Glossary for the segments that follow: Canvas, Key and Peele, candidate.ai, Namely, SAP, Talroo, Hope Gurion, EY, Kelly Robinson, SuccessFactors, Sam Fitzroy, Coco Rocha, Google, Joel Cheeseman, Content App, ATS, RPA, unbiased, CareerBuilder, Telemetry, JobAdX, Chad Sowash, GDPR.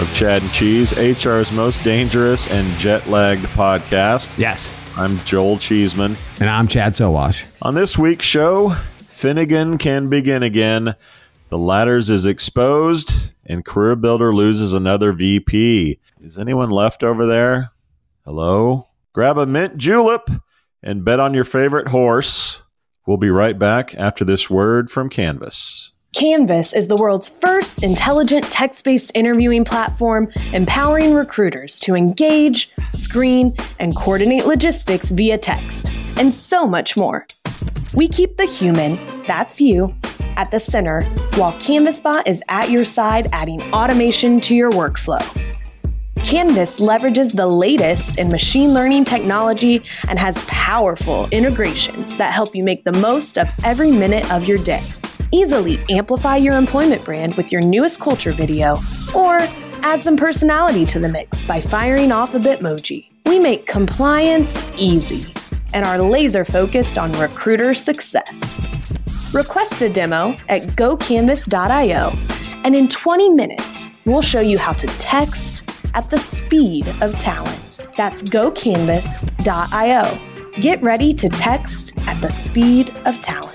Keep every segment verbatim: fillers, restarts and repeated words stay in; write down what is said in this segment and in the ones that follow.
of Chad and Cheese, H R's most dangerous and jet-lagged podcast. Yes. I'm Joel Cheeseman. And I'm Chad Sowash. On this week's show, Finnegan can begin again. The Ladders is exposed, and CareerBuilder loses another V P. Is anyone left over there? Hello? Grab a mint julep and bet on your favorite horse. We'll be right back after this word from Canvas. Canvas is the world's first intelligent text-based interviewing platform, empowering recruiters to engage, screen, and coordinate logistics via text, and so much more. We keep the human, that's you, at the center, while CanvasBot is at your side, adding automation to your workflow. Canvas leverages the latest in machine learning technology and has powerful integrations that help you make the most of every minute of your day. Easily amplify your employment brand with your newest culture video, or add some personality to the mix by firing off a Bitmoji. We make compliance easy and are laser focused on recruiter success. Request a demo at go canvas dot io, and in twenty minutes, we'll show you how to text at the speed of talent. That's go canvas dot io. Get ready to text at the speed of talent.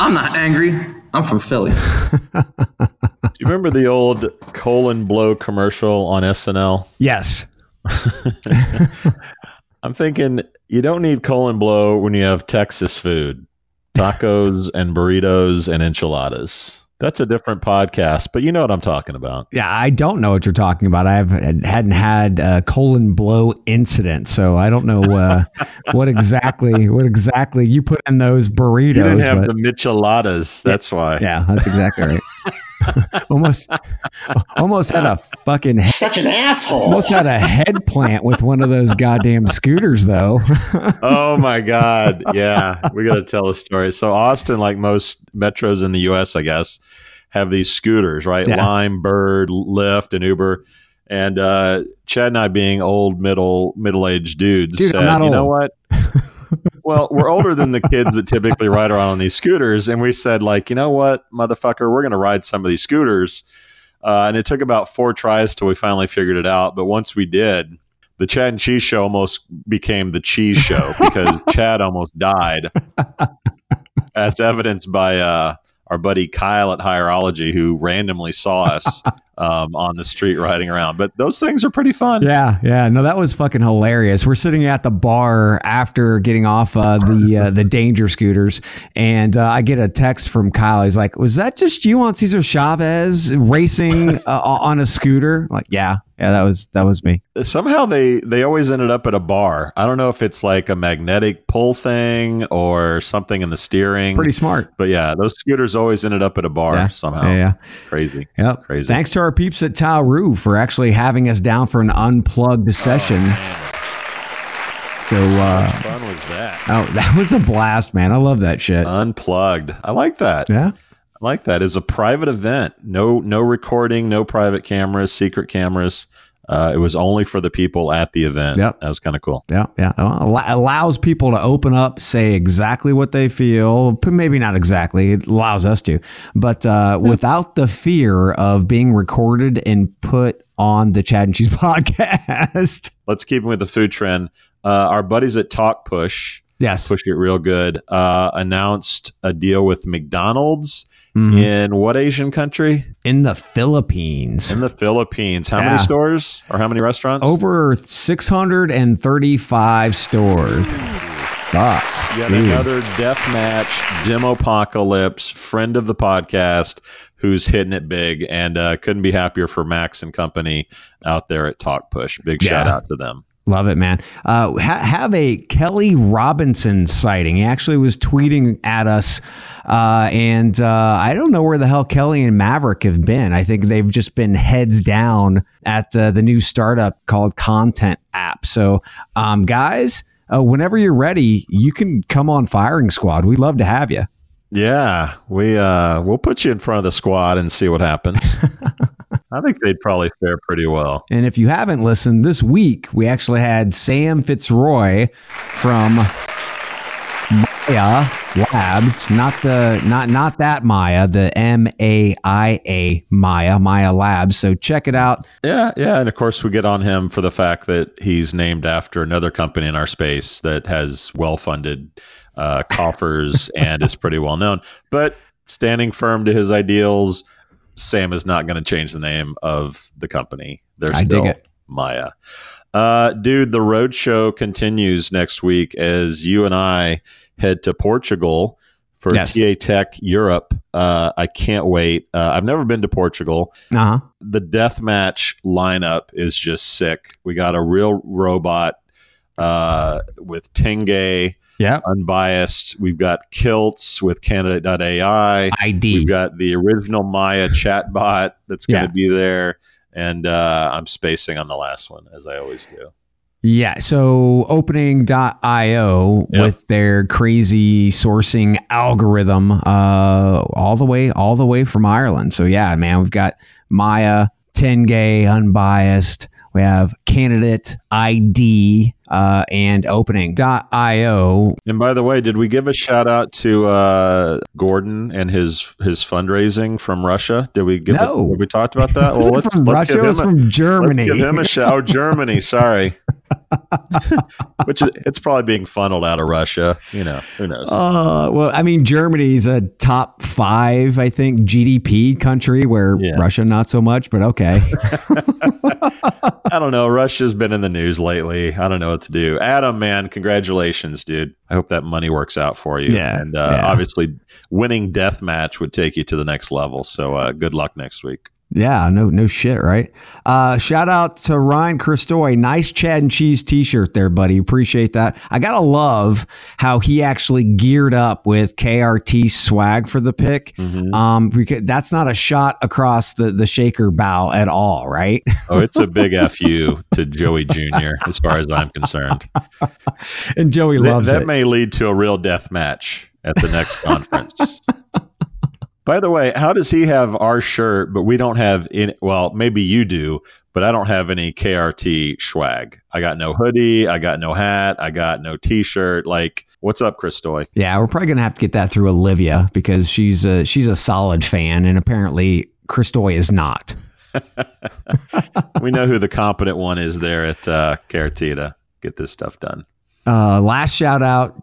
I'm not angry. I'm from Philly. Do you remember the old colon blow commercial on S N L? Yes. I'm thinking you don't need colon blow when you have Texas food, tacos and burritos and enchiladas. That's a different podcast, but you know what I'm talking about. Yeah, I don't know what you're talking about. I haven't, hadn't had a colon blow incident, so I don't know uh, what exactly what exactly you put in those burritos. You didn't have but, the micheladas, that's yeah, why. Yeah, that's exactly right. almost, almost had a fucking... Head, Such an asshole. Almost had a head plant with one of those goddamn scooters, though. Oh, my God. Yeah, we got to tell a story. So Austin, like most metros in the U S, I guess, have these scooters, right? Yeah. Lime, Bird, Lyft, and Uber. And uh, Chad and I, being old, middle, middle-aged dudes, Dude, said, I'm not old. You know what? Well, we're older than the kids that typically ride around on these scooters. And we said, like, you know what, motherfucker, we're going to ride some of these scooters. Uh, and it took about four tries till we finally figured it out. But once we did, the Chad and Cheese show almost became the cheese show because Chad almost died, as evidenced by uh, our buddy Kyle at Hierology, who randomly saw us um, on the street riding around. But those things are pretty fun. Yeah. Yeah. No, that was fucking hilarious. We're sitting at the bar after getting off uh, the uh, the danger scooters. And uh, I get a text from Kyle. He's like, was that just you on Cesar Chavez racing uh, on a scooter? I'm like, yeah. Yeah, that was that was me. Somehow they they always ended up at a bar. I don't know if it's like a magnetic pull thing or something in the steering. Pretty smart. But yeah, those scooters always ended up at a bar yeah. somehow. Yeah, yeah. Crazy. Yep. Crazy. Thanks to our peeps at Talroo for actually having us down for an unplugged session. Oh. So, uh, how much fun was that? Oh, that was a blast, man. I love that shit. Unplugged. I like that. Yeah. Like that is a private event. No, no recording, no private cameras, secret cameras. Uh, it was only for the people at the event. Yep. That was kind of cool. Yeah. Yeah. Allows people to open up, say exactly what they feel, maybe not exactly. It allows us to, but uh, without the fear of being recorded and put on the Chad and Cheese podcast. Let's keep with the food trend. Uh, our buddies at TalkPush, yes, push it real good, uh, announced a deal with McDonald's. Mm-hmm. In what Asian country? In the Philippines. In the Philippines. How yeah. many stores or how many restaurants? Over six hundred thirty-five stores. Ah, Yet dude. Another deathmatch, Demopocalypse, friend of the podcast, who's hitting it big, and uh, couldn't be happier for Max and company out there at TalkPush. Big yeah. shout out to them. Love it, man. Uh, ha- have a Kelly Robinson sighting. He actually was tweeting at us. Uh, and uh, I don't know where the hell Kelly and Maverick have been. I think they've just been heads down at uh, the new startup called Content App. So, um, guys, uh, whenever you're ready, you can come on Firing Squad. We'd love to have you. Yeah, we, uh, we'll put you in front of the squad and see what happens. I think they'd probably fare pretty well. And if you haven't listened, this week we actually had Sam Fitzroy from Maya Labs, not the not not that Maya, the M A I A Maya Maya Labs. So check it out. Yeah, yeah, and of course we get on him for the fact that he's named after another company in our space that has well-funded uh, coffers and is pretty well known, but standing firm to his ideals. Sam is not going to change the name of the company. They're I still Maya. Uh, dude, the roadshow continues next week as you and I head to Portugal for yes. T A Tech Europe. Uh, I can't wait. Uh, I've never been to Portugal. Uh-huh. The deathmatch lineup is just sick. We got a real robot uh, with Tengai. Yeah, unbiased. We've got Kilts with candidate dot A I. I D. We've got the original Maya chatbot that's going to yeah. be there. And uh, I'm spacing on the last one, as I always do. Yeah. So opening dot I O yep. with their crazy sourcing algorithm uh, all the way, all the way from Ireland. So, yeah, man, we've got Maya, Tengai, unbiased. We have candidate I D uh, and opening dot I O. And by the way, did we give a shout out to uh, Gordon and his his fundraising from Russia? Did we give? No. A, did we talked about that? Well, let's, from let's Russia. It was from Germany. Let's give him a shout. Oh, Germany. Sorry. Which is, it's probably being funneled out of Russia. You know, who knows? Uh, well, I mean, Germany's a top five, I think, G D P country where yeah. Russia, not so much, but okay. I don't know. Russia's been in the news lately. I don't know what to do. Adam, man, congratulations, dude. I hope that money works out for you. Yeah, and uh, yeah. obviously winning deathmatch would take you to the next level. So uh, good luck next week. Yeah, no no shit, right? Uh, shout out to Ryan Kristoy. Nice Chad and Cheese t-shirt there, buddy. Appreciate that. I got to love how he actually geared up with K R T swag for the pick. Mm-hmm. Um, because that's not a shot across the, the shaker bow at all, right? Oh, it's a big F U to Joey Junior as far as I'm concerned. And Joey loves that, that it. That may lead to a real death match at the next conference. By the way, how does he have our shirt, but we don't have any? Well, maybe you do, but I don't have any K R T swag. I got no hoodie. I got no hat. I got no T-shirt. Like, what's up, Kristoy? Yeah, we're probably going to have to get that through Olivia because she's a, she's a solid fan, and apparently Kristoy is not. We know who the competent one is there at uh, K R T to get this stuff done. Uh, last shout out,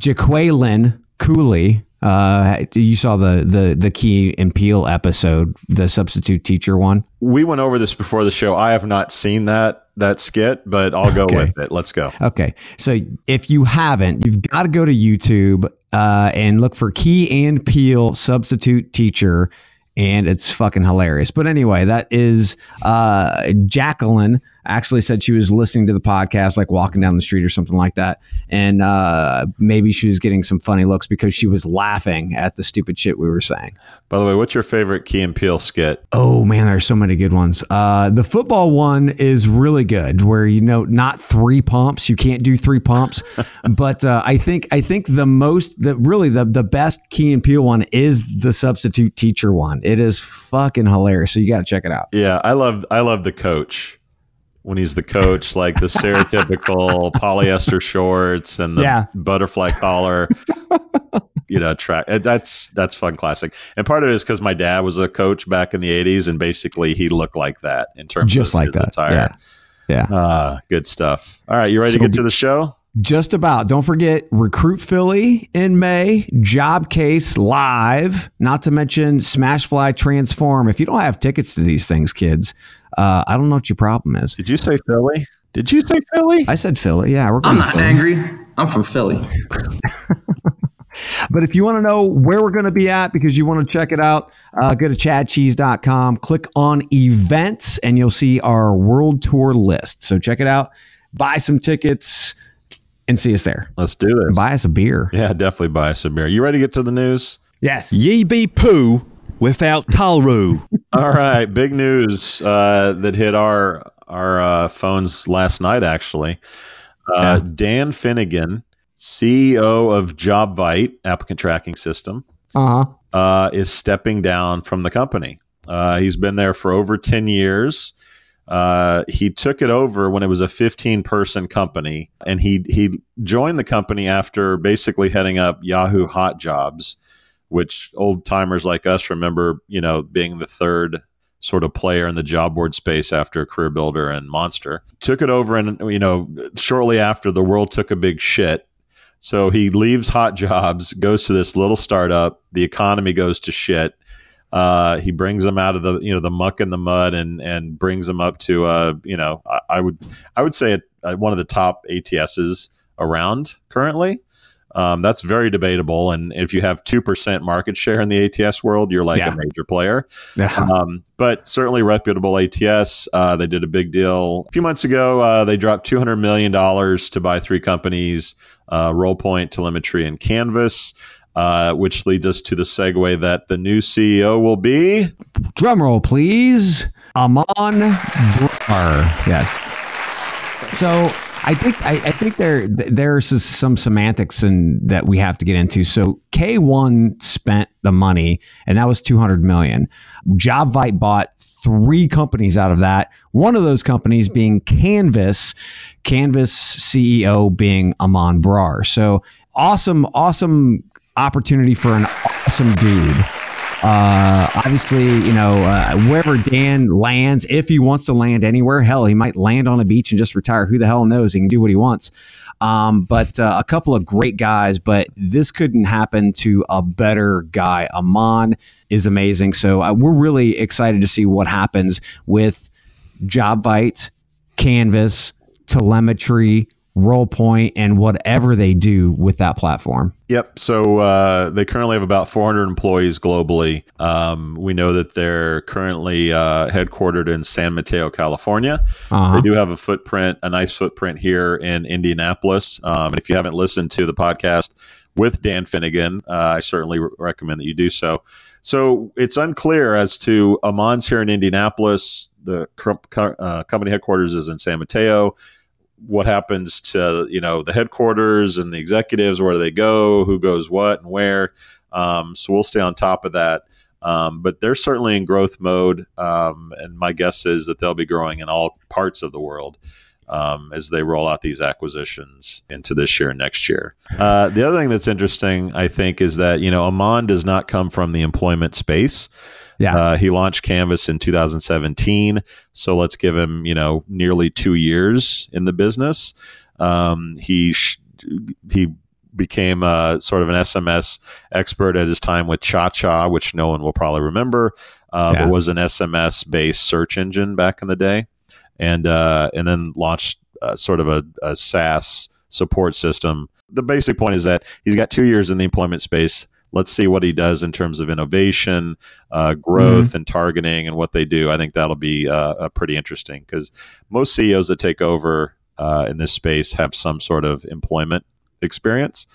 Jaqueline Cooley. Uh, you saw the, the, the Key and Peele episode, the substitute teacher one. We went over this before the show. I have not seen that, that skit, but I'll go okay. with it. Let's go. Okay. So if you haven't, you've got to go to YouTube, uh, and look for Key and Peele substitute teacher. And it's fucking hilarious. But anyway, that is, uh, Jacqueline actually said she was listening to the podcast, like walking down the street or something like that. And, uh, maybe she was getting some funny looks because she was laughing at the stupid shit we were saying. By the way, what's your favorite Key and Peele skit? Oh man, there's so many good ones. Uh, the football one is really good where, you know, not three pumps, you can't do three pumps, but, uh, I think, I think the most, the really the, the best Key and Peele one is the substitute teacher one. It is fucking hilarious. So you got to check it out. Yeah. I love, I love the coach when he's the coach, like the stereotypical polyester shorts and the yeah. butterfly collar, you know, track. That's, that's fun. Classic. And part of it is because my dad was a coach back in the eighties and basically he looked like that in terms Just of like his that. Entire, yeah, yeah. Uh, good stuff. All right. You ready so to get to the show? Just about. Don't forget Recruit Philly in May, Job Case Live, not to mention Smash Fly Transform. If you don't have tickets to these things, kids, uh, I don't know what your problem is. Did you say Philly? Did you say Philly? I said Philly. Yeah. We're going I'm not Philly. Angry. I'm from Philly. But if you want to know where we're going to be at because you want to check it out, uh, go to chad cheese dot com, click on events, and you'll see our world tour list. So check it out. buy some tickets, and see us there. Let's do it. Buy us a beer. Yeah, definitely buy us a beer. You ready to get to the news? Yes. Ye be poo without Talroo. All right. Big news uh, that hit our our uh, phones last night, actually. Uh, yeah. Dan Finnegan, C E O of Jobvite, applicant tracking system, uh-huh. uh, is stepping down from the company. Uh, he's been there for over ten years. Uh, he took it over when it was a fifteen-person company, and he he joined the company after basically heading up Yahoo Hot Jobs, which old-timers like us remember, you know, being the third sort of player in the job board space after CareerBuilder and Monster. Took it over, and you know, shortly after, the world took a big shit. So he leaves Hot Jobs, goes to this little startup. The economy goes to shit. Uh, he brings them out of the, you know, the muck and the mud and, and brings them up to, uh, you know, I, I would, I would say a, a, one of the top A T Ss around currently. Um, that's very debatable. And if you have two percent market share in the A T S world, you're like yeah. a major player, yeah. um, but certainly reputable A T S. Uh, they did a big deal a few months ago. Uh, they dropped two hundred million dollars to buy three companies, uh, RollPoint, Telemetry, and Canvas. Uh, which leads us to the segue that the new C E O will be... Drumroll, please. Aman Brar. Yes. So I think I, I think there there's some semantics in, that we have to get into. So K one spent the money, and that was two hundred million dollars. Jobvite bought three companies out of that. One of those companies being Canvas. Canvas C E O being Aman Brar. So awesome, awesome... opportunity for an awesome dude. Uh, obviously, you know, uh, wherever Dan lands, if he wants to land anywhere, hell, he might land on a beach and just retire. Who the hell knows? He can do what he wants. Um, but uh, a couple of great guys, but this couldn't happen to a better guy. Aman is amazing. So uh, we're really excited to see what happens with Jobvite, Canvas, Telemetry, RollPoint, and whatever they do with that platform. Yep. So uh, they currently have about four hundred employees globally. Um, we know that they're currently uh, headquartered in San Mateo, California. Uh-huh. They do have a footprint, a nice footprint here in Indianapolis. Um, and if you haven't listened to the podcast with Dan Finnegan, uh, I certainly re- recommend that you do so. So it's unclear as to Aman's here in Indianapolis. The uh, company headquarters is in San Mateo. What happens to, you know, the headquarters and the executives, where do they go, who goes what and where. Um, so we'll stay on top of that. Um, but they're certainly in growth mode. Um, and my guess is that they'll be growing in all parts of the world um, as they roll out these acquisitions into this year and next year. Uh, the other thing that's interesting, I think, is that, you know, Aman does not come from the employment space. Yeah, uh, he launched Canvas in two thousand seventeen. So let's give him, you know, nearly two years in the business. Um, he sh- he became a, sort of an S M S expert at his time with ChaCha, which no one will probably remember, uh, yeah. but was an S M S-based search engine back in the day, and uh, and then launched uh, sort of a, a SaaS support system. The basic point is that he's got two years in the employment space. Let's see what he does in terms of innovation, uh, growth, mm-hmm. and targeting, and what they do. I think that'll be uh, a pretty interesting, because most C E Os that take over uh, in this space have some sort of employment experience.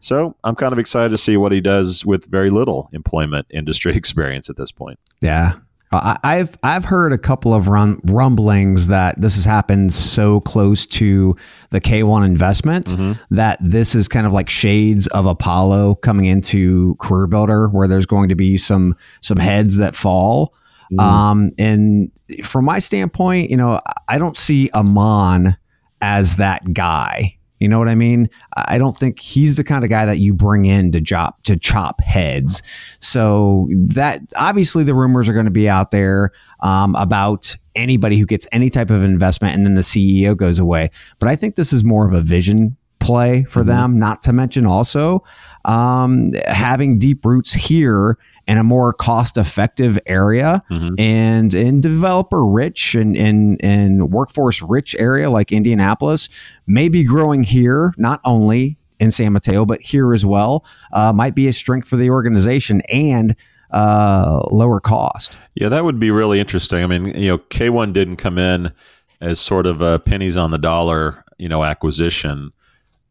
So I'm kind of excited to see what he does with very little employment industry experience at this point. Yeah. I've I've heard a couple of rum, rumblings that this has happened so close to the K one investment mm-hmm. that this is kind of like shades of Apollo coming into CareerBuilder, where there's going to be some some heads that fall. Mm-hmm. Um, and from my standpoint, you know, I don't see Aman as that guy. You know what I mean? I don't think he's the kind of guy that you bring in to chop to chop heads. So that obviously the rumors are going to be out there um, about anybody who gets any type of investment, and then the C E O goes away. But I think this is more of a vision play for mm-hmm. them. Not to mention also um, having deep roots here in a more cost-effective area mm-hmm. and in developer-rich and in and workforce-rich area like Indianapolis, maybe growing here, not only in San Mateo, but here as well, uh, might be a strength for the organization and uh, lower cost. Yeah, that would be really interesting. I mean, you know, K one didn't come in as sort of a pennies on the dollar, you know, acquisition.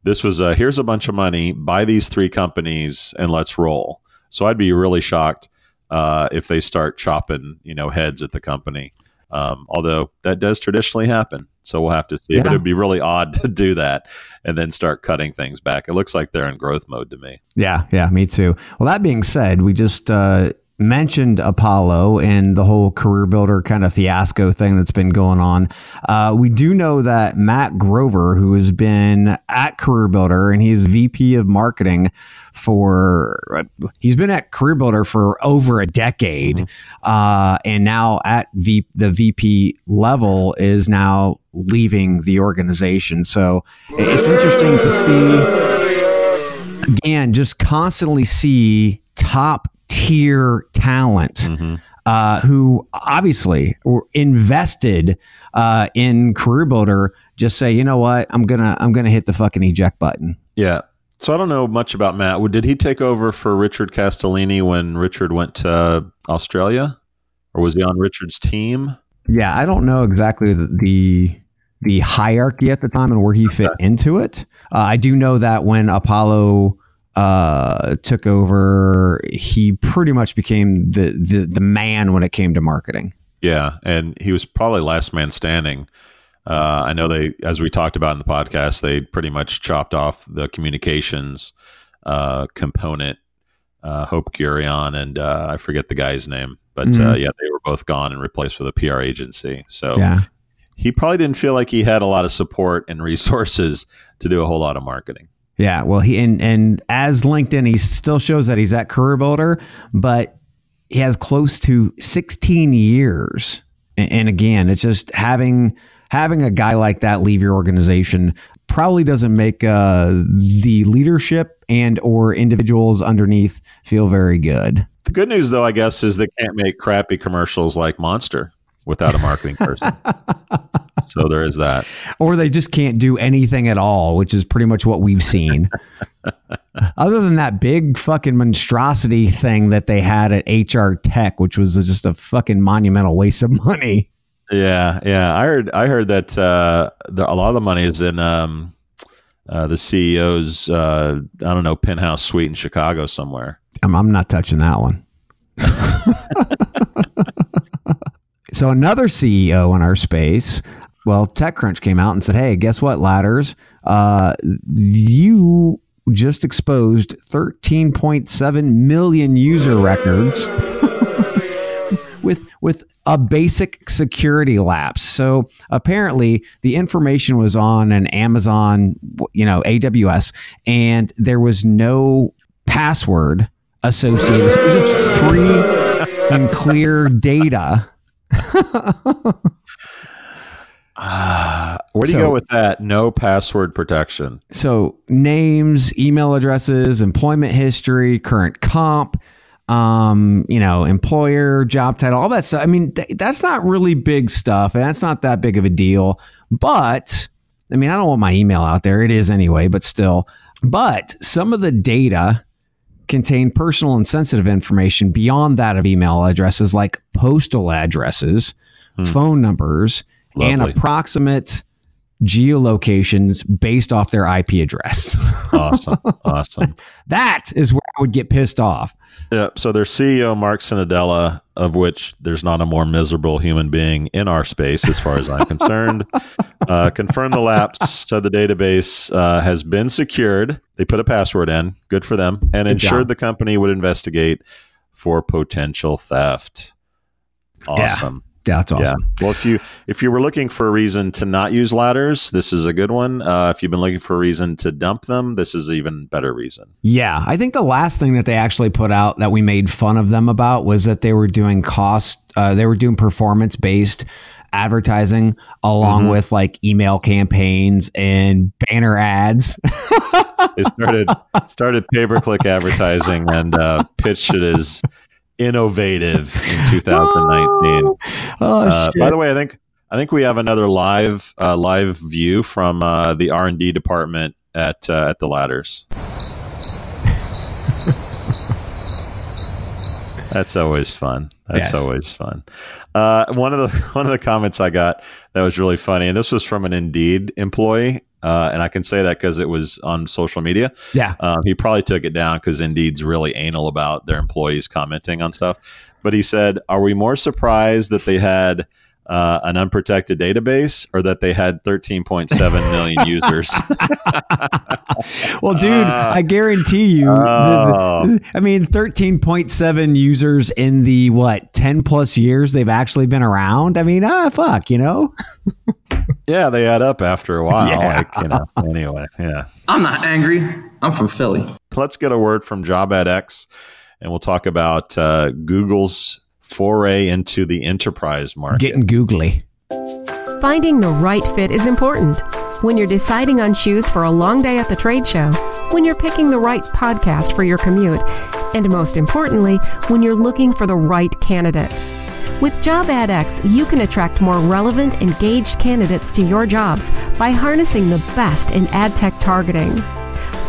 This was a, here's a bunch of money, buy these three companies and let's roll. So I'd be really shocked uh, if they start chopping, you know, heads at the company. Um, although that does traditionally happen. So we'll have to see, yeah. But it'd be really odd to do that and then start cutting things back. It looks like they're in growth mode to me. Yeah. Yeah. Me too. Well, that being said, we just, uh, mentioned Apollo and the whole career builder kind of fiasco thing that's been going on. Uh, we do know that Matt Grover, who has been at Career Builder and he's V P of marketing for, he's been at Career Builder for over a decade. Mm-hmm. Uh, and now at v, the V P level is now leaving the organization. So it's interesting to see, again, just constantly see top tier talent, mm-hmm. uh, who obviously were invested uh, in CareerBuilder, just say, you know what, I'm gonna I'm gonna hit the fucking eject button. Yeah. So I don't know much about Matt. Did he take over for Richard Castellini when Richard went to Australia, or was he on Richard's team? Yeah, I don't know exactly the the, the hierarchy at the time and where he fit okay. into it. Uh, I do know that when Apollo Uh, took over, he pretty much became the, the the man when it came to marketing. Yeah, and he was probably last man standing. Uh, I know they, as we talked about in the podcast, they pretty much chopped off the communications uh, component. Uh, Hope Gurion and uh, I forget the guy's name, but mm-hmm. uh, yeah, they were both gone and replaced with a P R agency. So yeah. He probably didn't feel like he had a lot of support and resources to do a whole lot of marketing. Yeah, well, he and, and as LinkedIn, he still shows that he's at CareerBuilder, but he has close to sixteen years. And, and again, it's just having having a guy like that leave your organization probably doesn't make uh, the leadership and or individuals underneath feel very good. The good news, though, I guess, is they can't make crappy commercials like Monster without a marketing person. So there is that. Or they just can't do anything at all, which is pretty much what we've seen. Other than that big fucking monstrosity thing that they had at H R Tech, which was just a fucking monumental waste of money. Yeah. Yeah. I heard, I heard that uh, the, a lot of the money is in um, uh, the C E O's, uh, I don't know, penthouse suite in Chicago somewhere. I'm, I'm not touching that one. So another C E O in our space, well, TechCrunch came out and said, hey, guess what, Ladders? Uh, you just exposed thirteen point seven million user records with with a basic security lapse. So apparently the information was on an Amazon, you know, A W S, and there was no password associated. So it was just free and clear data. Uh, where do so, you go with that? No password protection. So names, email addresses, employment history, current comp, um, you know, employer, job title, all that stuff. I mean, th- that's not really big stuff, and that's not that big of a deal. But I mean, I don't want my email out there. It is anyway, but still. But some of the data contain personal and sensitive information beyond that of email addresses, like postal addresses, hmm. phone numbers, lovely. And approximate geolocations based off their I P address. Awesome. Awesome. That is where I would get pissed off. Yeah. So their C E O, Mark Sinadella, of which there's not a more miserable human being in our space, as far as I'm concerned, uh, confirmed the lapse. So the database uh, has been secured. They put a password in. Good for them. And good ensured job. The company would investigate for potential theft. Awesome. Yeah. That's awesome. Yeah. Well, if you if you were looking for a reason to not use Ladders, this is a good one. Uh, if you've been looking for a reason to dump them, this is an even better reason. Yeah. I think the last thing that they actually put out that we made fun of them about was that they were doing cost. Uh, they were doing performance-based advertising along mm-hmm. with like email campaigns and banner ads. They started, started pay-per-click advertising and uh, pitched it as innovative in two thousand nineteen. Oh, uh, shit. By the way, I think I think we have another live uh, live view from uh, the R and D department at uh, at the Ladders. That's always fun. That's yes. always fun. Uh, one of the one of the comments I got that was really funny, and this was from an Indeed employee, uh, and I can say that because it was on social media. Yeah, um, he probably took it down because Indeed's really anal about their employees commenting on stuff. But he said, "Are we more surprised that they had uh, an unprotected database, or that they had thirteen point seven million users?" Well, dude, uh, I guarantee you, uh, the, the, I mean, thirteen point seven users in the, what, ten plus years they've actually been around. I mean, ah, fuck, you know? Yeah. They add up after a while. Yeah. Like, you know, anyway. Yeah. I'm not angry. I'm from Philly. Let's get a word from JobAdX, and we'll talk about uh, Google's foray into the enterprise market. Getting googly. Finding the right fit is important. When you're deciding on shoes for a long day at the trade show, when you're picking the right podcast for your commute, and most importantly, when you're looking for the right candidate. With JobAdX, you can attract more relevant, engaged candidates to your jobs by harnessing the best in ad tech targeting.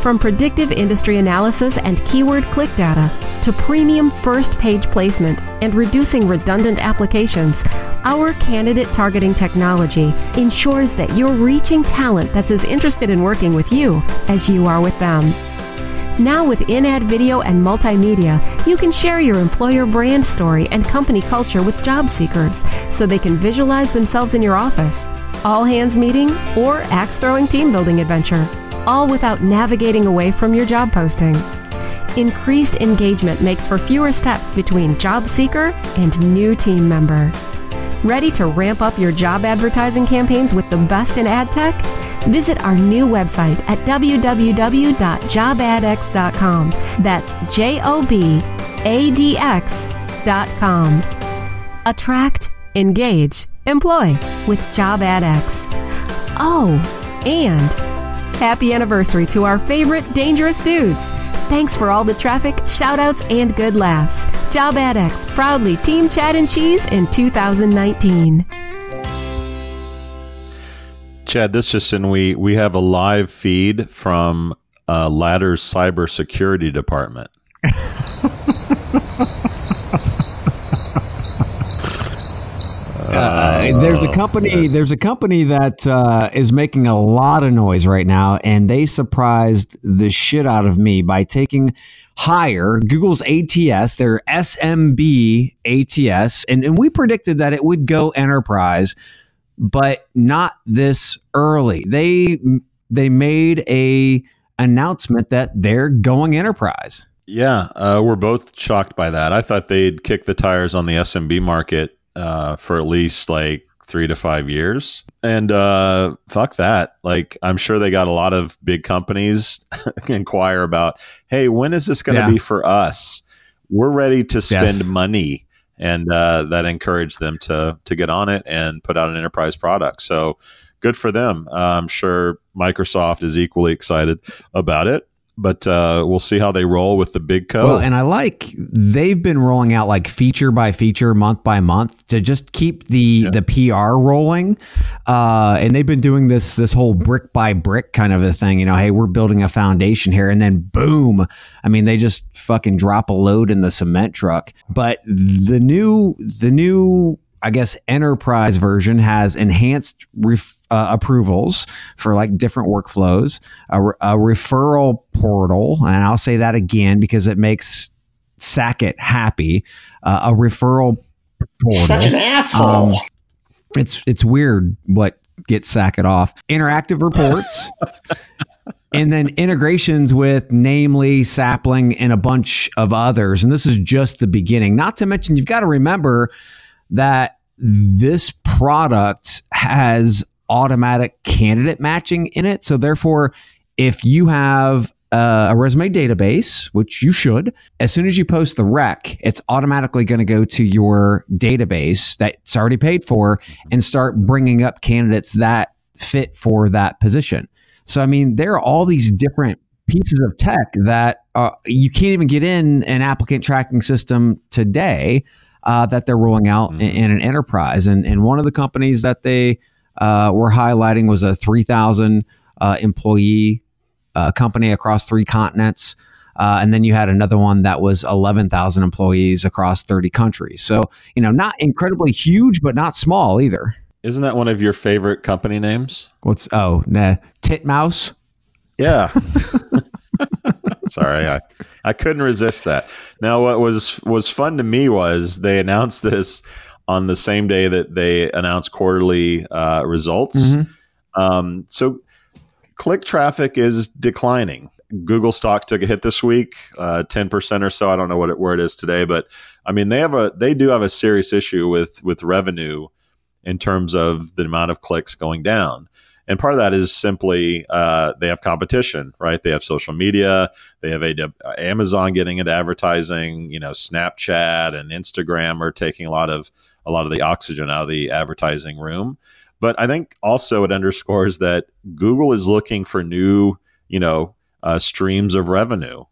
From predictive industry analysis and keyword click data to premium first page placement and reducing redundant applications, our candidate targeting technology ensures that you're reaching talent that's as interested in working with you as you are with them. Now with in-ad video and multimedia, you can share your employer brand story and company culture with job seekers so they can visualize themselves in your office, all-hands meeting, or axe-throwing team-building adventure, all without navigating away from your job posting. Increased engagement makes for fewer steps between job seeker and new team member. Ready to ramp up your job advertising campaigns with the best in ad tech? Visit our new website at w w w dot job ad x dot com. That's J O B A D X dot com. Attract, engage, employ with JobAdX. Oh, and happy anniversary to our favorite Dangerous Dudes. Thanks for all the traffic, shout-outs, and good laughs. JobAdX, proudly Team Chad and Cheese in two thousand nineteen. Chad, this just in, we, we have a live feed from uh, Ladders' cybersecurity department. Uh, there's a company. There's a company that uh, is making a lot of noise right now, and they surprised the shit out of me by taking higher Google's A T S, their S M B A T S, and, and we predicted that it would go enterprise, but not this early. They they made a announcement that they're going enterprise. Yeah, uh, we're both shocked by that. I thought they'd kick the tires on the S M B market uh for at least like three to five years. And uh fuck that. Like, I'm sure they got a lot of big companies inquire about, hey, when is this gonna yeah. be for us? We're ready to spend yes. money. And uh that encouraged them to to get on it and put out an enterprise product. So good for them. Uh, I'm sure Microsoft is equally excited about it. But uh, we'll see how they roll with the big code. Well, and I like they've been rolling out like feature by feature, month by month, to just keep the yeah. the P R rolling. Uh, and they've been doing this this whole brick by brick kind of a thing. You know, hey, we're building a foundation here, and then boom. I mean, they just fucking drop a load in the cement truck. But the new the new. I guess enterprise version has enhanced ref, uh, approvals for like different workflows, a, re- a referral portal. And I'll say that again because it makes Sackett happy. Uh, a referral portal. Such an asshole. Um, it's, it's weird what gets Sackett off. Interactive reports. And then integrations with Namely, Sapling, and a bunch of others. And this is just the beginning. Not to mention, you've got to remember that this product has automatic candidate matching in it. So therefore, if you have uh, a resume database, which you should, as soon as you post the rec, it's automatically going to go to your database that's already paid for and start bringing up candidates that fit for that position. So, I mean, there are all these different pieces of tech that uh, you can't even get in an applicant tracking system today. Uh, that they're rolling out mm-hmm. in, in an enterprise. And, and one of the companies that they uh, were highlighting was a three thousand uh, employee uh, company across three continents. Uh, and then you had another one that was eleven thousand employees across thirty countries. So, you know, not incredibly huge, but not small either. Isn't that one of your favorite company names? What's, oh, nah, Titmouse? Yeah. Sorry, I, I couldn't resist that. Now, what was was fun to me was they announced this on the same day that they announced quarterly uh, results. Mm-hmm. Um, so click traffic is declining. Google stock took a hit this week, uh, ten percent or so. I don't know what it, where it is today, but I mean, they have a they do have a serious issue with with revenue in terms of the amount of clicks going down. And part of that is simply uh, they have competition, right? They have social media, they have a, Amazon getting into advertising, you know, Snapchat and Instagram are taking a lot of a lot of the oxygen out of the advertising room. But I think also it underscores that Google is looking for new, you know, uh, streams of revenue.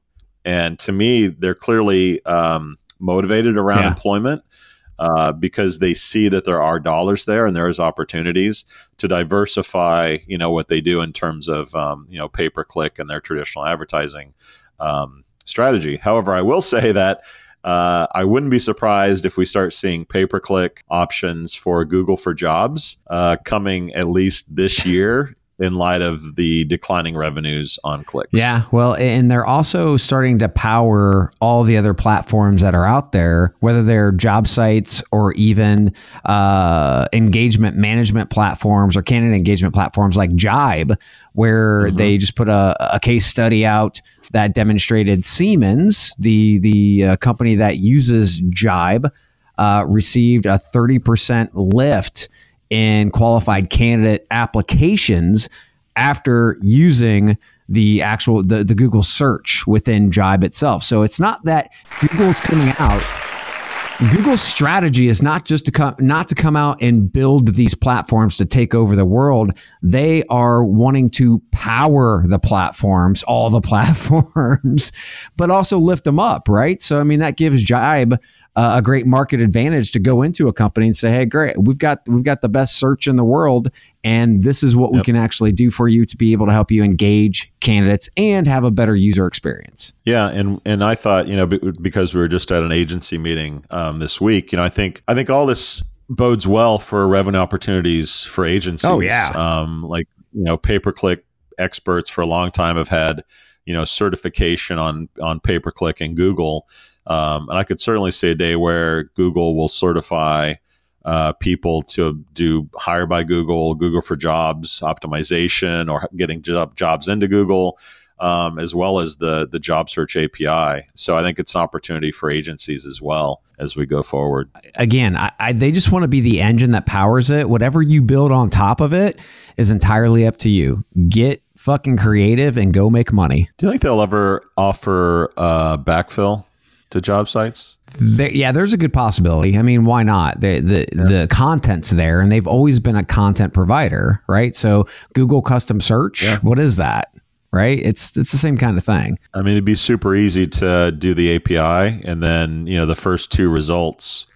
And to me, they're clearly um, motivated around yeah. employment. Uh, because they see that there are dollars there and there is opportunities to diversify, you know, what they do in terms of, um, you know, pay per click and their traditional advertising um, strategy. However, I will say that uh, I wouldn't be surprised if we start seeing pay per click options for Google for Jobs uh, coming at least this year, in light of the declining revenues on clicks. Yeah, well, and they're also starting to power all the other platforms that are out there, whether they're job sites or even uh, engagement management platforms or candidate engagement platforms like Jibe, where mm-hmm. they just put a, a case study out that demonstrated Siemens, the, the uh, company that uses Jibe, uh, received a thirty percent lift in qualified candidate applications after using the actual the, the Google search within Jibe itself. So it's not that Google's coming out. Google's strategy is not just to come not to come out and build these platforms to take over the world. They are wanting to power the platforms, all the platforms, but also lift them up, right? So I mean that gives Jibe Uh, a great market advantage to go into a company and say, hey, great, we've got we've got the best search in the world, and this is what yep. we can actually do for you to be able to help you engage candidates and have a better user experience. Yeah, and and I thought, you know, b- because we were just at an agency meeting um, this week, you know, I think I think all this bodes well for revenue opportunities for agencies. Oh yeah, um, like you know, pay per click experts for a long time have had you know certification on on pay per click in Google. Um, and I could certainly see a day where Google will certify uh, people to do Hire by Google, Google for Jobs optimization, or getting job, jobs into Google, um, as well as the the job search A P I. So I think it's an opportunity for agencies as well as we go forward. Again, I, I, they just want to be the engine that powers it. Whatever you build on top of it is entirely up to you. Get fucking creative and go make money. Do you think they'll ever offer uh, backfill to job sites? There, yeah, there's a good possibility. I mean, why not? The the, yeah. the content's there, and they've always been a content provider, right? So Google custom search, yeah. what is that, right? It's it's the same kind of thing. I mean, it'd be super easy to do the A P I, and then you know the first two results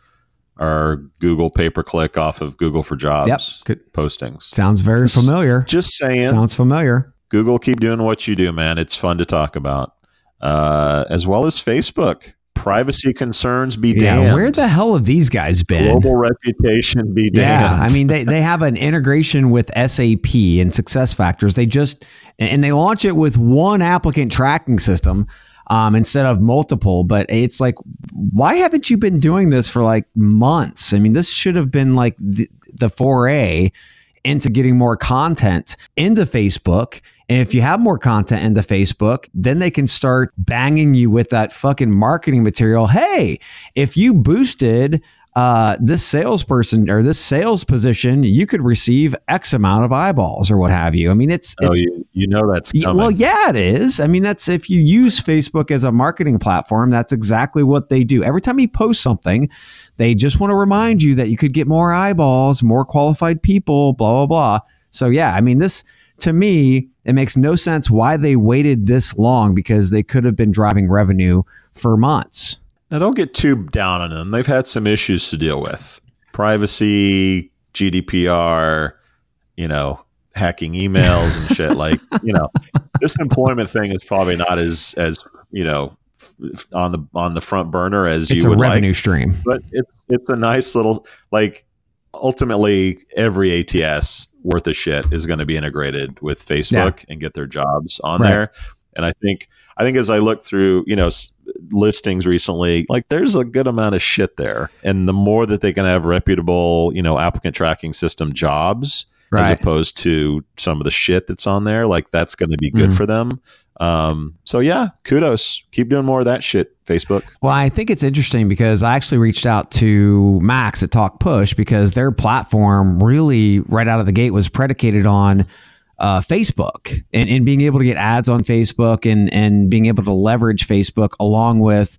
are Google pay per click off of Google for Jobs yep. postings. Sounds very just, familiar. Just saying, sounds familiar. Google, keep doing what you do, man. It's fun to talk about, uh, as well as Facebook. Privacy concerns be damned. Yeah, where the hell have these guys been? Global reputation be damned. Yeah, I mean, they, they have an integration with S A P and SuccessFactors. They just, and they launch it with one applicant tracking system um, instead of multiple. But it's like, why haven't you been doing this for like months? I mean, this should have been like the, the foray into getting more content into Facebook. And if you have more content into Facebook, then they can start banging you with that fucking marketing material. Hey, if you boosted uh, this salesperson or this sales position, you could receive X amount of eyeballs or what have you. I mean, it's, it's oh, you, you know, that's coming. Well, yeah, it is. I mean, that's if you use Facebook as a marketing platform, that's exactly what they do. Every time you post something, they just want to remind you that you could get more eyeballs, more qualified people, blah, blah, blah. So, yeah, I mean, this to me, it makes no sense why they waited this long because they could have been driving revenue for months. Now, don't get too down on them. They've had some issues to deal with. Privacy, G D P R, you know, hacking emails and shit. Like, you know, this employment thing is probably not as as you know, f- on the on the front burner as it's you would like. It's a revenue stream. But it's it's a nice little, like, ultimately every A T S worth of shit is going to be integrated with Facebook yeah. and get their jobs on right. there. And I think I think as I look through, you know, s- listings recently, like there's a good amount of shit there. And the more that they can have reputable, you know, applicant tracking system jobs right. as opposed to some of the shit that's on there, like that's going to be good mm-hmm. for them. Um, so yeah, kudos. Keep doing more of that shit, Facebook. Well, I think it's interesting because I actually reached out to Max at TalkPush because their platform really right out of the gate was predicated on Uh, Facebook and, and being able to get ads on Facebook and, and being able to leverage Facebook along with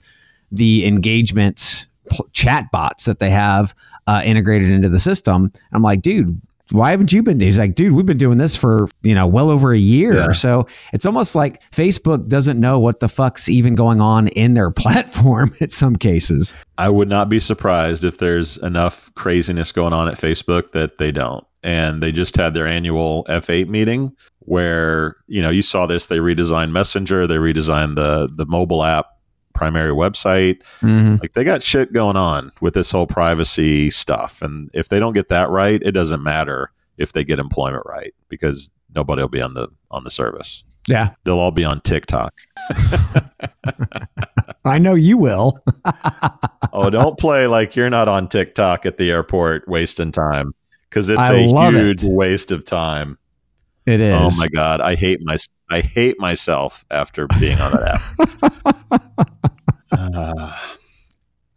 the engagement pl- chat bots that they have uh, integrated into the system. And I'm like, dude, why haven't you been? He's like, dude, we've been doing this for, you know, well over a year. Yeah. So it's almost like Facebook doesn't know what the fuck's even going on in their platform in some cases. I would not be surprised if there's enough craziness going on at Facebook that they don't. And they just had their annual F eight meeting where, you know, you saw this, they redesigned Messenger, they redesigned the the mobile app primary website. Mm-hmm. Like they got shit going on with this whole privacy stuff. And if they don't get that right, it doesn't matter if they get employment right because nobody will be on the on the service. Yeah. They'll all be on TikTok. I know you will. Oh, don't play like you're not on TikTok at the airport wasting time. Because it's I a huge it. waste of time. It is. Oh my God. I hate my I hate myself after being on that app. Uh,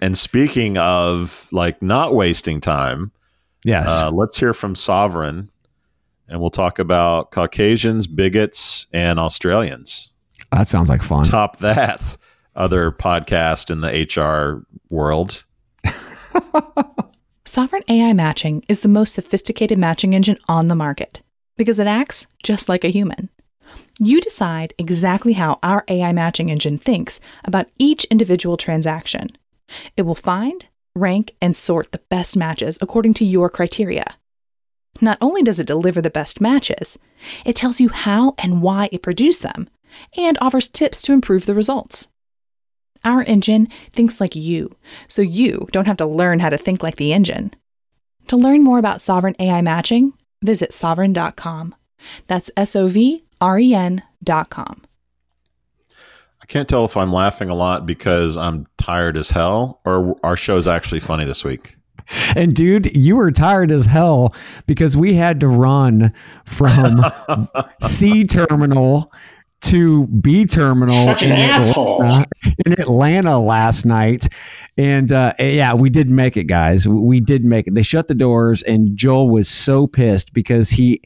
and speaking of like not wasting time, yes. Uh, let's hear from Sovereign and we'll talk about Caucasians, bigots, and Australians. That sounds like fun. Top that other podcast in the H R world. Sovereign A I matching is the most sophisticated matching engine on the market because it acts just like a human. You decide exactly how our A I matching engine thinks about each individual transaction. It will find, rank, and sort the best matches according to your criteria. Not only does it deliver the best matches, it tells you how and why it produced them and offers tips to improve the results. Our engine thinks like you, so you don't have to learn how to think like the engine. To learn more about Sovereign A I matching, visit sovereign dot com. That's S O V R E N dot com. I can't tell if I'm laughing a lot because I'm tired as hell or our show's actually funny this week. And dude, you were tired as hell because we had to run from C terminal to B terminal Such an in, Atlanta, in Atlanta last night. And uh, yeah, we did make it, guys. We did make it. They shut the doors and Joel was so pissed because he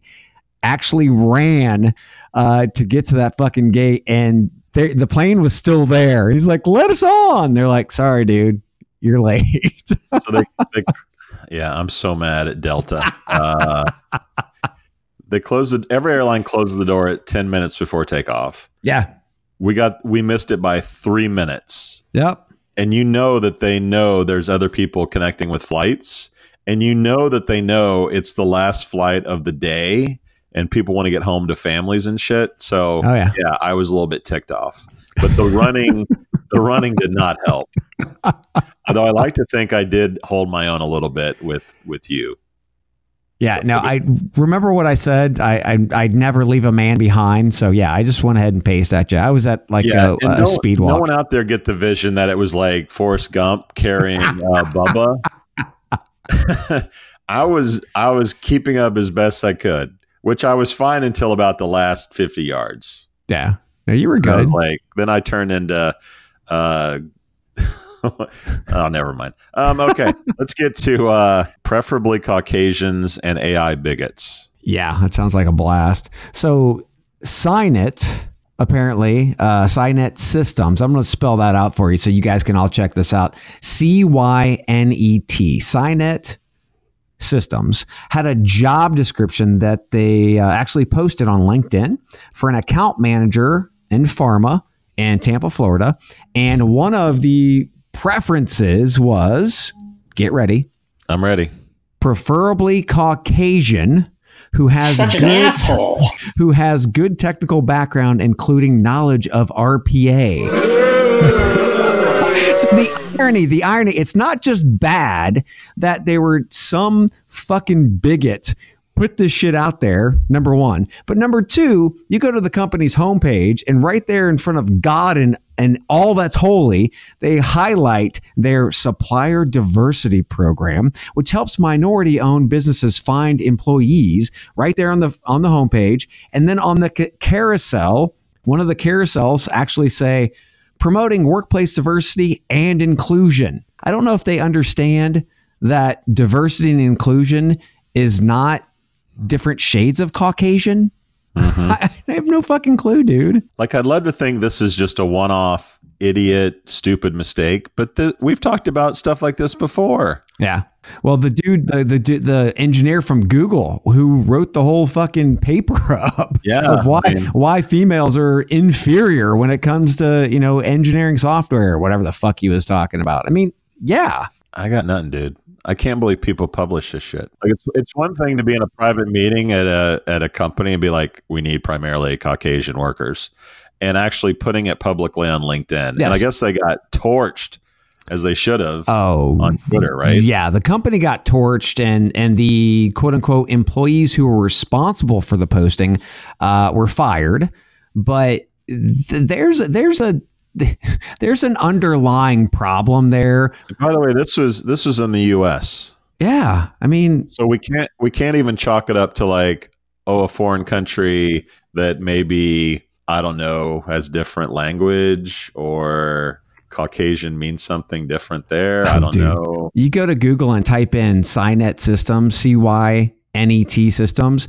actually ran uh, to get to that fucking gate and they, the plane was still there. He's like, let us on. They're like, sorry, dude, you're late. So they, they, yeah, I'm so mad at Delta. Uh They closed the, every airline closes the door at ten minutes before takeoff. Yeah. We got we missed it by three minutes. Yep. And you know that they know there's other people connecting with flights. And you know that they know it's the last flight of the day and people want to get home to families and shit. So oh, yeah. yeah, I was a little bit ticked off. But the running the running did not help. Although I like to think I did hold my own a little bit with, with you. Yeah. Now I remember what I said. I, I, I'd never leave a man behind. So yeah, I just went ahead and paced at you. I was at like yeah, a, a no, speed walk. No one out there get the vision that it was like Forrest Gump carrying uh, Bubba. I was, I was keeping up as best I could, which I was fine until about the last fifty yards. Yeah. No, you were good. Like, then I turned into, uh, oh, never mind. Um, okay, let's get to uh, preferably Caucasians and A I bigots. Yeah, that sounds like a blast. So Cynet, apparently, uh, Cynet Systems. I'm going to spell that out for you so you guys can all check this out. C Y N E T, Cynet Systems, had a job description that they uh, actually posted on LinkedIn for an account manager in pharma in Tampa, Florida. And one of the preferences was, get ready. I'm ready. Preferably Caucasian, who has Such good, an asshole. who has good technical background, including knowledge of R P A. That's the irony. The irony. It's not just bad that they were some fucking bigot put this shit out there, number one. But number two, you go to the company's homepage and right there in front of God and, and all that's holy, they highlight their supplier diversity program, which helps minority-owned businesses find employees right there on the on the homepage. And then on the ca- carousel, one of the carousels actually say, promoting workplace diversity and inclusion. I don't know if they understand that diversity and inclusion is not different shades of Caucasian. Mm-hmm. I, I have no fucking clue, dude. Like, I'd love to think this is just a one-off idiot, stupid mistake, but th- we've talked about stuff like this before. Yeah. Well, the dude, the, the the engineer from Google who wrote the whole fucking paper up yeah, of why I mean, why females are inferior when it comes to, you know, engineering software or whatever the fuck he was talking about. I mean, yeah. I got nothing, dude. I can't believe people publish this shit. Like, it's it's one thing to be in a private meeting at a at a company and be like, we need primarily Caucasian workers, and actually putting it publicly on LinkedIn. Yes. And I guess they got torched, as they should have, oh, on Twitter, right? Yeah, the company got torched, and and the quote unquote employees who were responsible for the posting uh, were fired. But th- there's there's a There's an underlying problem there. By the way, this was this was in the U S. Yeah, I mean, so we can't we can't even chalk it up to like, oh, a foreign country that maybe, I don't know, has different language or Caucasian means something different there. Oh, I don't dude. know. You go to Google and type in Cynet Systems, C Y N E T Systems.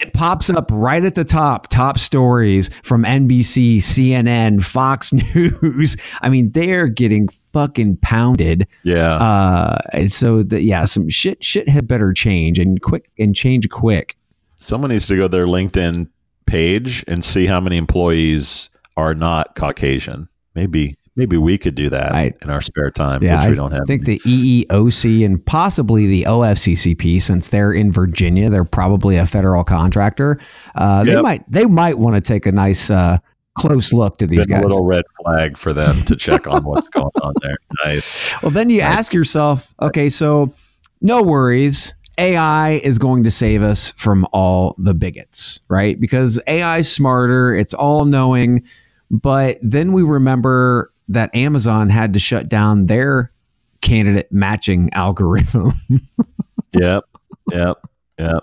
It pops up right at the top, top stories from N B C, C N N, Fox News. I mean, they're getting fucking pounded. Yeah. Uh, and so, the, yeah, some shit, shit had better change and quick and change quick. Someone needs to go to their LinkedIn page and see how many employees are not Caucasian. Maybe. Maybe we could do that I, in our spare time, yeah, which we don't have. I think any. The E E O C and possibly the O F C C P, since they're in Virginia, they're probably a federal contractor. Uh, yep. They might they might want to take a nice uh, close look to these Been guys. A little red flag for them to check on what's going on there. Nice. Well, then you nice. ask yourself, okay, so no worries. A I is going to save us from all the bigots, right? Because A I is smarter. It's all knowing. But then we remember that Amazon had to shut down their candidate matching algorithm. Yep. Yep. Yep.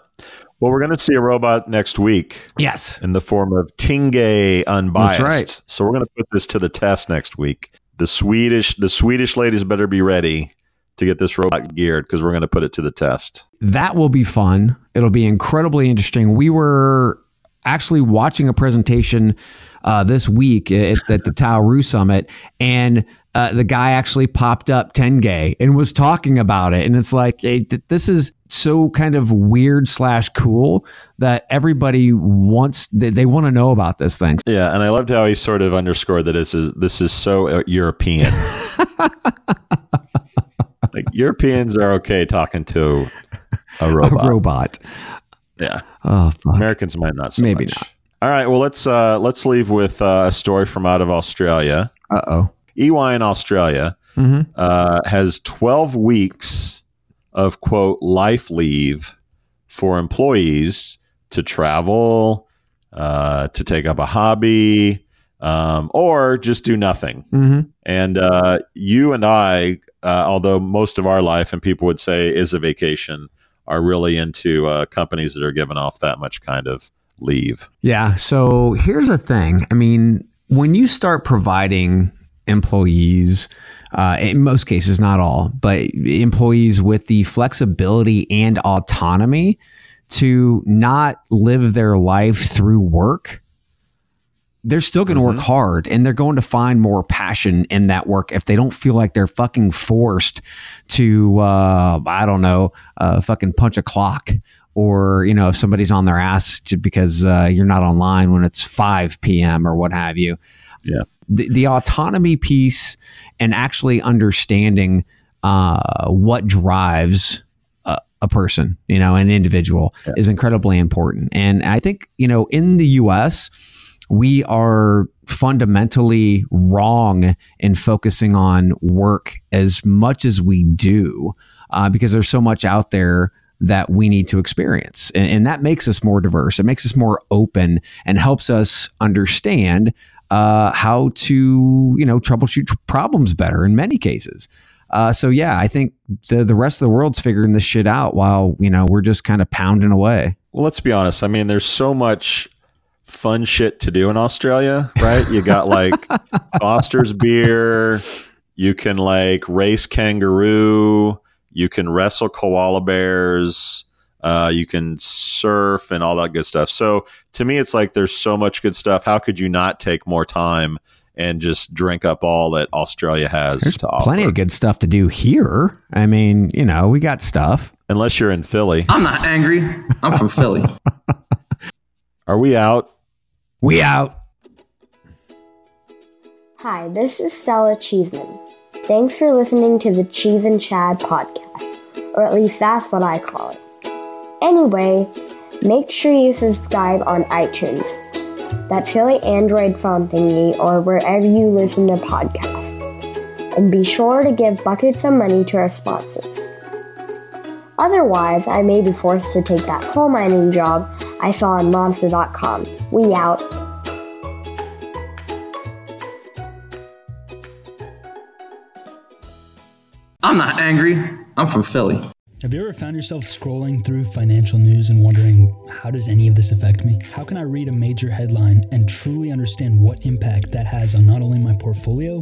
Well, we're going to see a robot next week. Yes. In the form of Tengai Unbiased. That's right. So we're going to put this to the test next week. The Swedish, the Swedish ladies better be ready to get this robot geared, because we're going to put it to the test. That will be fun. It'll be incredibly interesting. We were actually watching a presentation uh, this week at, at the Talroo Summit, and uh, the guy actually popped up Tengai and was talking about it. And it's like, hey, th- this is so kind of weird slash cool that everybody wants, they, they want to know about this thing. Yeah. And I loved how he sort of underscored that this is, this is so European. Like, Europeans are okay talking to a robot. A robot. Yeah. Oh, fuck. Americans might not so Maybe much. not. All right. Well, let's uh, let's leave with uh, a story from out of Australia. Uh-oh. E Y in Australia mm-hmm. uh, has twelve weeks of, quote, life leave for employees to travel, uh, to take up a hobby, um, or just do nothing. Mm-hmm. And uh, you and I, uh, although most of our life, and people would say, is a vacation, are really into uh, companies that are giving off that much kind of leave. Yeah. So here's the thing. I mean, when you start providing employees, uh, in most cases, not all, but employees with the flexibility and autonomy to not live their life through work, they're still going to mm-hmm. work hard, and they're going to find more passion in that work if they don't feel like they're fucking forced to, uh, I don't know, uh, fucking punch a clock, or, you know, if somebody's on their ass because uh, you're not online when it's five p.m. or what have you. Yeah. The, the autonomy piece and actually understanding uh, what drives a, a person, you know, an individual yeah. is incredibly important. And I think, you know, in the U S, we are fundamentally wrong in focusing on work as much as we do, uh, because there's so much out there that we need to experience. And, and that makes us more diverse. It makes us more open and helps us understand uh, how to, you know, troubleshoot problems better in many cases. Uh, so, yeah, I think the, the rest of the world's figuring this shit out while, you know, we're just kind of pounding away. Well, let's be honest. I mean, there's so much fun shit to do in Australia, right? You got like Foster's beer. You can like race kangaroo. You can wrestle koala bears. Uh, you can surf and all that good stuff. So to me, it's like there's so much good stuff. How could you not take more time and just drink up all that Australia has There's to offer? Plenty of good stuff to do here. I mean, you know, we got stuff. Unless you're in Philly. I'm not angry. I'm from Philly. Are we out? We out. Hi, this is Stella Cheeseman. Thanks for listening to the Cheese and Chad podcast, or at least that's what I call it. Anyway, make sure you subscribe on iTunes, that silly Android phone thingy, or wherever you listen to podcasts. And be sure to give buckets of money to our sponsors. Otherwise, I may be forced to take that coal mining job I saw on monster dot com. We out. I'm not angry. I'm from Philly. Have you ever found yourself scrolling through financial news and wondering, how does any of this affect me? How can I read a major headline and truly understand what impact that has on not only my portfolio,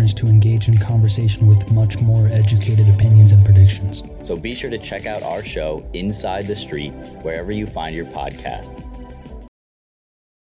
to engage in conversation with much more educated opinions and predictions. So be sure to check out our show, Inside the Street, wherever you find your podcasts.